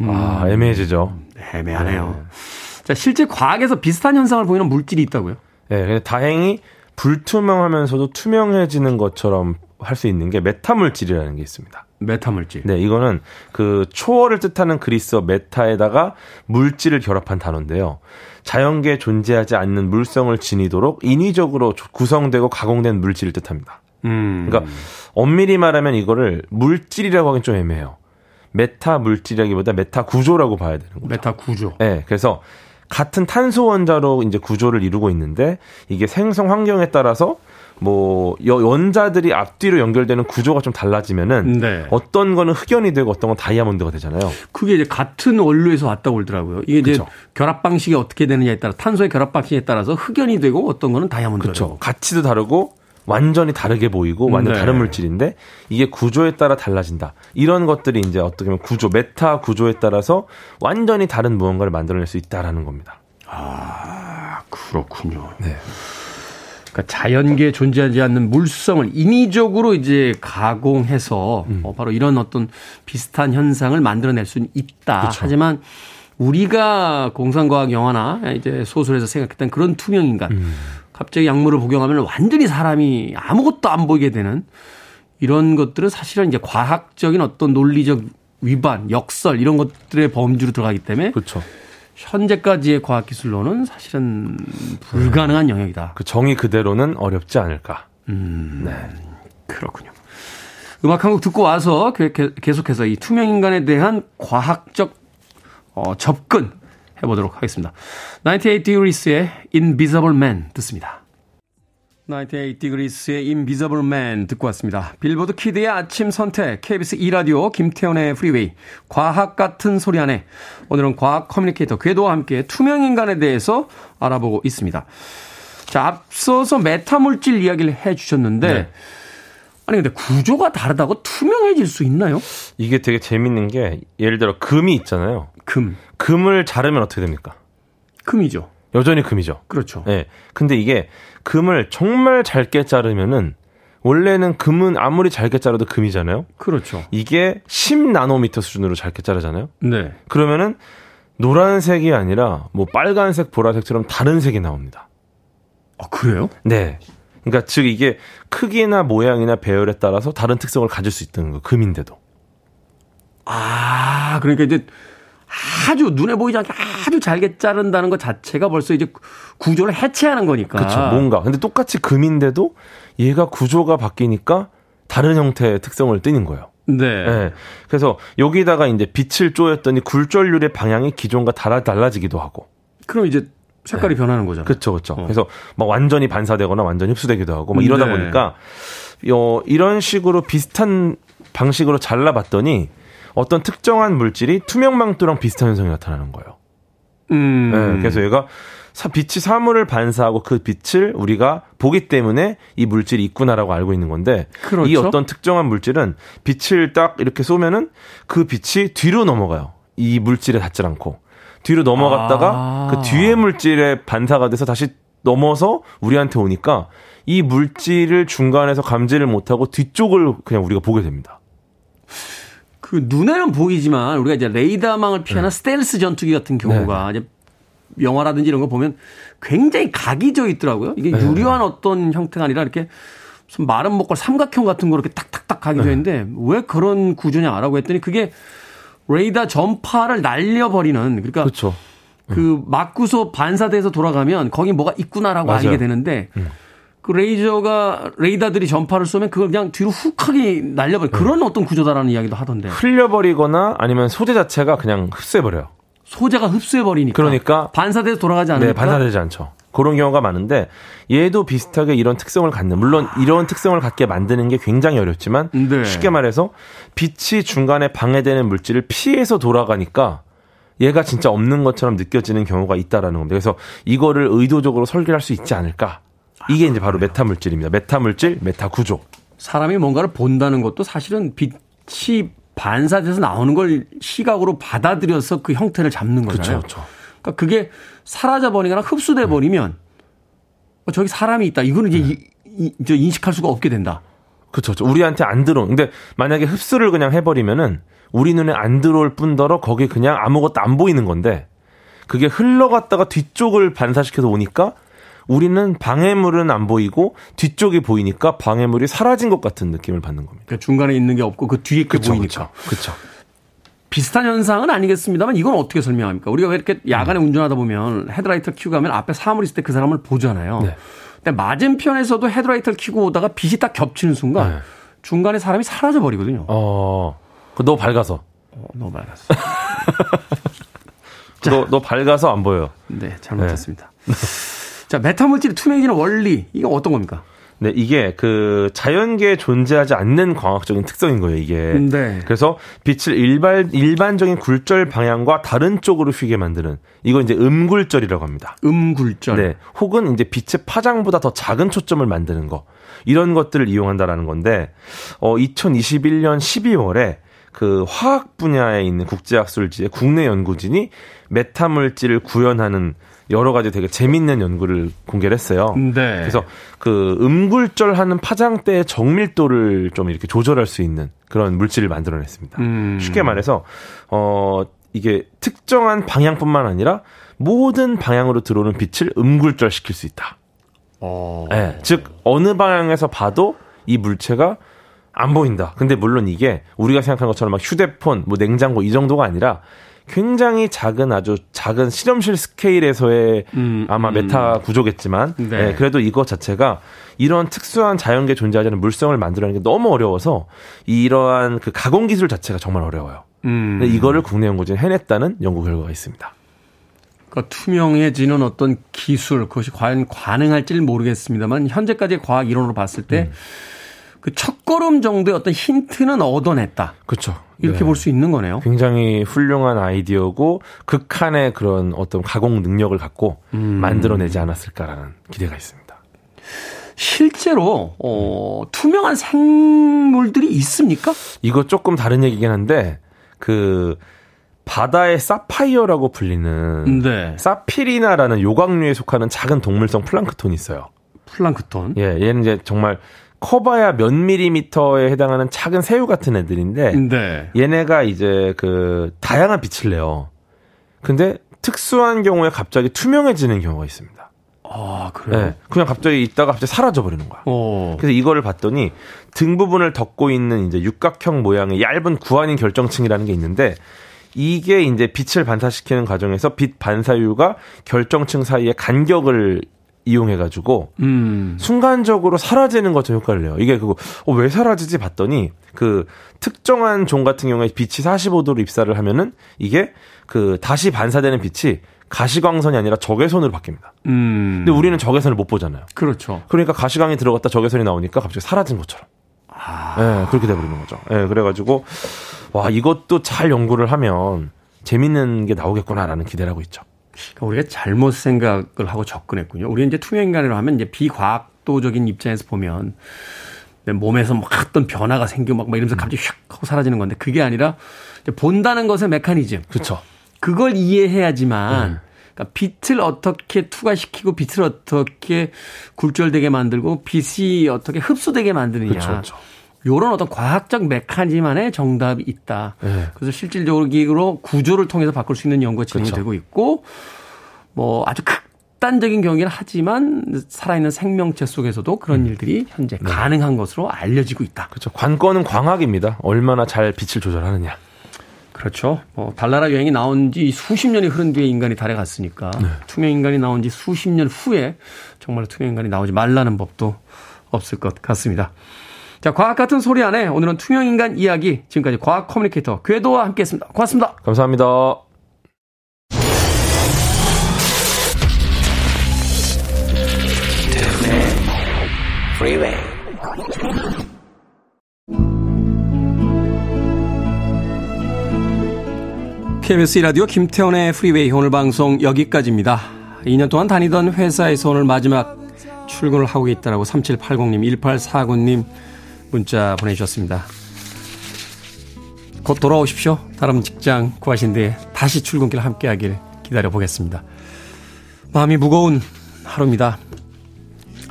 음. 아, 애매해지죠. 애매하네요. 네. 자, 실제 과학에서 비슷한 현상을 보이는 물질이 있다고요? 예, 네, 다행히 불투명하면서도 투명해지는 것처럼 할 수 있는 게 메타물질이라는 게 있습니다. 메타물질. 네, 이거는 그 초월을 뜻하는 그리스어 메타에다가 물질을 결합한 단어인데요. 자연계에 존재하지 않는 물성을 지니도록 인위적으로 구성되고 가공된 물질을 뜻합니다. 음. 그러니까 엄밀히 말하면 이거를 물질이라고 하긴 좀 애매해요. 메타물질이라기보다 메타구조라고 봐야 되는 거죠. 메타구조. 네, 그래서 같은 탄소 원자로 이제 구조를 이루고 있는데 이게 생성 환경에 따라서 뭐 원자들이 앞뒤로 연결되는 구조가 좀 달라지면은 네. 어떤 거는 흑연이 되고 어떤 건 다이아몬드가 되잖아요. 그게 이제 같은 원료에서 왔다고 그러더라고요. 이게 이제 그쵸. 결합 방식이 어떻게 되느냐에 따라 탄소의 결합 방식에 따라서 흑연이 되고 어떤 거는 다이아몬드가 되고. 가치도 다르고 완전히 다르게 보이고 완전 네. 다른 물질인데 이게 구조에 따라 달라진다. 이런 것들이 이제 어떻게 보면 구조, 메타 구조에 따라서 완전히 다른 무언가를 만들어낼 수 있다라는 겁니다. 아, 그렇군요. 네. 그러니까 자연계에 존재하지 않는 물성을 인위적으로 이제 가공해서 음. 어, 바로 이런 어떤 비슷한 현상을 만들어낼 수는 있다. 그쵸. 하지만 우리가 공상과학 영화나 이제 소설에서 생각했던 그런 투명인간. 음. 갑자기 약물을 복용하면 완전히 사람이 아무것도 안 보이게 되는 이런 것들은 사실은 이제 과학적인 어떤 논리적 위반, 역설 이런 것들의 범주로 들어가기 때문에 그렇죠. 현재까지의 과학기술로는 사실은 불가능한 영역이다. 그 정의 그대로는 어렵지 않을까. 음, 네. 그렇군요. 음악 한 곡 듣고 와서 계속해서 이 투명인간에 대한 과학적 어, 접근. 해보도록 하겠습니다. 나인티에잇 Degrees의 Invisible Man 듣습니다. 나인티에잇 디그리스의 Invisible Man 듣고 왔습니다. 빌보드 키드의 아침 선택, 케이비에스 E 라디오, 김태원의 프리웨이, 과학 같은 소리 안에 오늘은 과학 커뮤니케이터 궤도와 함께 투명인간에 대해서 알아보고 있습니다. 자, 앞서서 메타물질 이야기를 해주셨는데 네. 아니 근데 구조가 다르다고 투명해질 수 있나요? 이게 되게 재밌는 게 예를 들어 금이 있잖아요. 금. 금을 자르면 어떻게 됩니까? 금이죠. 여전히 금이죠. 그렇죠. 네. 근데 이게 금을 정말 잘게 자르면은 원래는 금은 아무리 잘게 자라도 금이잖아요. 그렇죠. 이게 십 나노미터 수준으로 잘게 자르잖아요. 네. 그러면은 노란색이 아니라 뭐 빨간색, 보라색처럼 다른 색이 나옵니다. 아, 그래요? 네. 그러니까 즉 이게 크기나 모양이나 배열에 따라서 다른 특성을 가질 수 있다는 거. 금인데도. 아, 그러니까 이제 아주 눈에 보이지 않게 아주 잘게 자른다는 것 자체가 벌써 이제 구조를 해체하는 거니까. 그렇죠. 뭔가. 근데 똑같이 금인데도 얘가 구조가 바뀌니까 다른 형태의 특성을 띠는 거예요. 네. 네. 그래서 여기다가 이제 빛을 쪼였더니 굴절률의 방향이 기존과 달라지기도 하고. 그럼 이제 색깔이 네. 변하는 거잖아요. 그렇죠, 그렇죠. 어. 그래서 막 완전히 반사되거나 완전히 흡수되기도 하고 막 이러다 네. 보니까 어, 이런 식으로 비슷한 방식으로 잘라봤더니. 어떤 특정한 물질이 투명망토랑 비슷한 현상이 나타나는 거예요. 음. 네, 그래서 얘가 빛이 사물을 반사하고 그 빛을 우리가 보기 때문에 이 물질이 있구나라고 알고 있는 건데 그렇죠? 이 어떤 특정한 물질은 빛을 딱 이렇게 쏘면은 그 빛이 뒤로 넘어가요. 이 물질에 닿지 않고. 뒤로 넘어갔다가 아. 그 뒤에 물질에 반사가 돼서 다시 넘어서 우리한테 오니까 이 물질을 중간에서 감지를 못하고 뒤쪽을 그냥 우리가 보게 됩니다. 그 눈에는 보이지만 우리가 이제 레이더망을 피하는 네. 스텔스 전투기 같은 경우가 네. 이제 영화라든지 이런 거 보면 굉장히 각이 져 있더라고요. 이게 네. 유려한 어떤 형태가 아니라 이렇게 무슨 마른 목걸 삼각형 같은 거 이렇게 딱딱딱 각이 네. 져 있는데 왜 그런 구조냐라고 했더니 그게 레이더 전파를 날려버리는 그러니까 그렇죠. 그 막구소 반사돼서 돌아가면 거기 뭐가 있구나라고 맞아요. 알게 되는데 음. 그 레이저가 레이더들이 전파를 쏘면 그걸 그냥 뒤로 훅하게 날려버려. 네. 그런 어떤 구조다라는 이야기도 하던데. 흘려버리거나 아니면 소재 자체가 그냥 흡수해버려요. 소재가 흡수해버리니까. 그러니까 반사돼서 돌아가지 않으니까. 네, 반사되지 않죠. 그런 경우가 많은데 얘도 비슷하게 이런 특성을 갖는. 물론 이런 특성을 갖게 만드는 게 굉장히 어렵지만 네. 쉽게 말해서 빛이 중간에 방해되는 물질을 피해서 돌아가니까 얘가 진짜 없는 것처럼 느껴지는 경우가 있다라는 겁니다. 그래서 이거를 의도적으로 설계할 수 있지 않을까. 이게 이제 바로 메타물질입니다. 메타물질, 메타구조. 사람이 뭔가를 본다는 것도 사실은 빛이 반사돼서 나오는 걸 시각으로 받아들여서 그 형태를 잡는 거잖아요. 그렇죠. 그렇죠. 그러니까 그게 사라져버리거나 흡수돼버리면 네. 어, 저기 사람이 있다. 이거는 이제 네. 이, 이, 저 인식할 수가 없게 된다. 그렇죠. 그렇죠. 우리한테 안 들어온. 근데 만약에 흡수를 그냥 해버리면은 우리 눈에 안 들어올 뿐더러 거기 그냥 아무것도 안 보이는 건데 그게 흘러갔다가 뒤쪽을 반사시켜서 오니까 우리는 방해물은 안 보이고 뒤쪽이 보이니까 방해물이 사라진 것 같은 느낌을 받는 겁니다. 그러니까 중간에 있는 게 없고 그 뒤에 게 보이니까. 그렇죠. 비슷한 현상은 아니겠습니다만 이건 어떻게 설명합니까? 우리가 왜 이렇게 야간에 음. 운전하다 보면 헤드라이트를 켜고 가면 앞에 사물 있을 때 그 사람을 보잖아요. 네. 근데 맞은편에서도 헤드라이트를 켜고 오다가 빛이 딱 겹치는 순간 네. 중간에 사람이 사라져버리거든요. 어, 너무 밝아서. 어, 너무 밝아서. 너, 너 밝아서 안 보여요. 네, 잘못했습니다. 네. 자, 메타물질이 투명해지는 원리, 이거 어떤 겁니까? 네, 이게 그 자연계에 존재하지 않는 광학적인 특성인 거예요, 이게. 네. 그래서 빛을 일반, 일반적인 굴절 방향과 다른 쪽으로 휘게 만드는, 이거 이제 음굴절이라고 합니다. 음굴절. 네. 혹은 이제 빛의 파장보다 더 작은 초점을 만드는 거. 이런 것들을 이용한다라는 건데, 어, 이천이십일년 십이월에 그 화학 분야에 있는 국제학술지의 국내 연구진이 메타물질을 구현하는 여러 가지 되게 재밌는 연구를 공개를 했어요. 네. 그래서 그 음굴절하는 파장대의 정밀도를 좀 이렇게 조절할 수 있는 그런 물질을 만들어냈습니다. 음. 쉽게 말해서 어 이게 특정한 방향뿐만 아니라 모든 방향으로 들어오는 빛을 음굴절시킬 수 있다. 어. 네. 즉 어느 방향에서 봐도 이 물체가 안 보인다. 근데 물론 이게 우리가 생각하는 것처럼 막 휴대폰, 뭐 냉장고 이 정도가 아니라 굉장히 작은 아주 작은 실험실 스케일에서의 음, 아마 음. 메타 구조겠지만 네. 네, 그래도 이거 자체가 이런 특수한 자연계에 존재하지 않은 물성을 만들어내는 게 너무 어려워서 이러한 그 가공 기술 자체가 정말 어려워요. 음. 근데 이거를 국내 연구진이 해냈다는 연구 결과가 있습니다. 그러니까 투명해지는 어떤 기술, 그것이 과연 가능할지는 모르겠습니다만 현재까지의 과학 이론으로 봤을 때 그 첫걸음 정도의 어떤 힌트는 얻어냈다. 그렇죠. 이렇게 네. 볼 수 있는 거네요. 굉장히 훌륭한 아이디어고 극한의 그런 어떤 가공 능력을 갖고 음. 만들어내지 않았을까라는 기대가 있습니다. 실제로 어, 음. 투명한 생물들이 있습니까? 이거 조금 다른 얘기긴 한데 그 바다의 사파이어라고 불리는 네. 사피리나라는 요강류에 속하는 작은 동물성 플랑크톤이 있어요. 플랑크톤? 예, 얘는 이제 정말 커봐야 몇 밀리미터에 해당하는 작은 새우 같은 애들인데 네. 얘네가 이제 그 다양한 빛을 내요. 근데 특수한 경우에 갑자기 투명해지는 경우가 있습니다. 아, 그래요? 네, 그냥 갑자기 있다가 갑자기 사라져버리는 거야. 오. 그래서 이거를 봤더니 등 부분을 덮고 있는 이제 육각형 모양의 얇은 구아닌 결정층이라는 게 있는데 이게 이제 빛을 반사시키는 과정에서 빛 반사율과 결정층 사이의 간격을 이용해가지고 음. 순간적으로 사라지는 것처럼 효과를 내요. 이게 그거 어, 왜 사라지지 봤더니 그 특정한 종 같은 경우에 빛이 사십오 도로 입사를 하면은 이게 그 다시 반사되는 빛이 가시광선이 아니라 적외선으로 바뀝니다. 음. 근데 우리는 적외선을 못 보잖아요. 그렇죠. 그러니까 가시광이 들어갔다 적외선이 나오니까 갑자기 사라진 것처럼. 아. 네, 그렇게 돼버리는 거죠. 네, 그래가지고 와 이것도 잘 연구를 하면 재밌는 게 나오겠구나라는 기대를 하고 있죠. 그러니까 우리가 잘못 생각을 하고 접근했군요. 우리는 이제 투명인간으로 하면 이제 비과학도적인 입장에서 보면 내 몸에서 막 어떤 변화가 생기고 막, 막 이러면서 갑자기 휙 하고 사라지는 건데 그게 아니라 이제 본다는 것의 메커니즘. 그렇죠. 그걸 이해해야지만 음. 그러니까 빛을 어떻게 투과시키고 빛을 어떻게 굴절되게 만들고 빛이 어떻게 흡수되게 만드느냐. 그렇죠. 그렇죠. 요런 어떤 과학적 메커니즘 안에 정답이 있다. 네. 그래서 실질적으로 구조를 통해서 바꿀 수 있는 연구가 진행이 그렇죠. 되고 있고 뭐 아주 극단적인 경우긴 하지만 살아있는 생명체 속에서도 그런 음. 일들이 현재 네. 가능한 것으로 알려지고 있다. 그렇죠. 관건은 광학입니다. 얼마나 잘 빛을 조절하느냐. 그렇죠. 뭐 달나라 여행이 나온 지 수십 년이 흐른 뒤에 인간이 달에 갔으니까 네. 투명인간이 나온 지 수십 년 후에 정말 투명인간이 나오지 말라는 법도 없을 것 같습니다. 자, 과학 같은 소리 안에 오늘은 투명인간 이야기 지금까지 과학 커뮤니케이터 궤도와 함께했습니다. 고맙습니다. 감사합니다. 케이비에스 E 라디오 김태원의 프리웨이 오늘 방송 여기까지입니다. 이 년 동안 다니던 회사에서 오늘 마지막 출근을 하고 있다라고 삼칠팔공님, 일팔사구님 문자 보내주셨습니다. 곧 돌아오십시오. 다른 직장 구하신 뒤에 다시 출근길 함께하길 기다려보겠습니다. 마음이 무거운 하루입니다.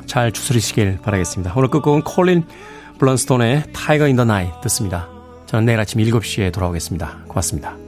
잘 추스리시길 바라겠습니다. 오늘 끝곡은 콜린 블런스톤의 Tiger in the Night 듣습니다. 저는 내일 아침 일곱 시에 돌아오겠습니다. 고맙습니다.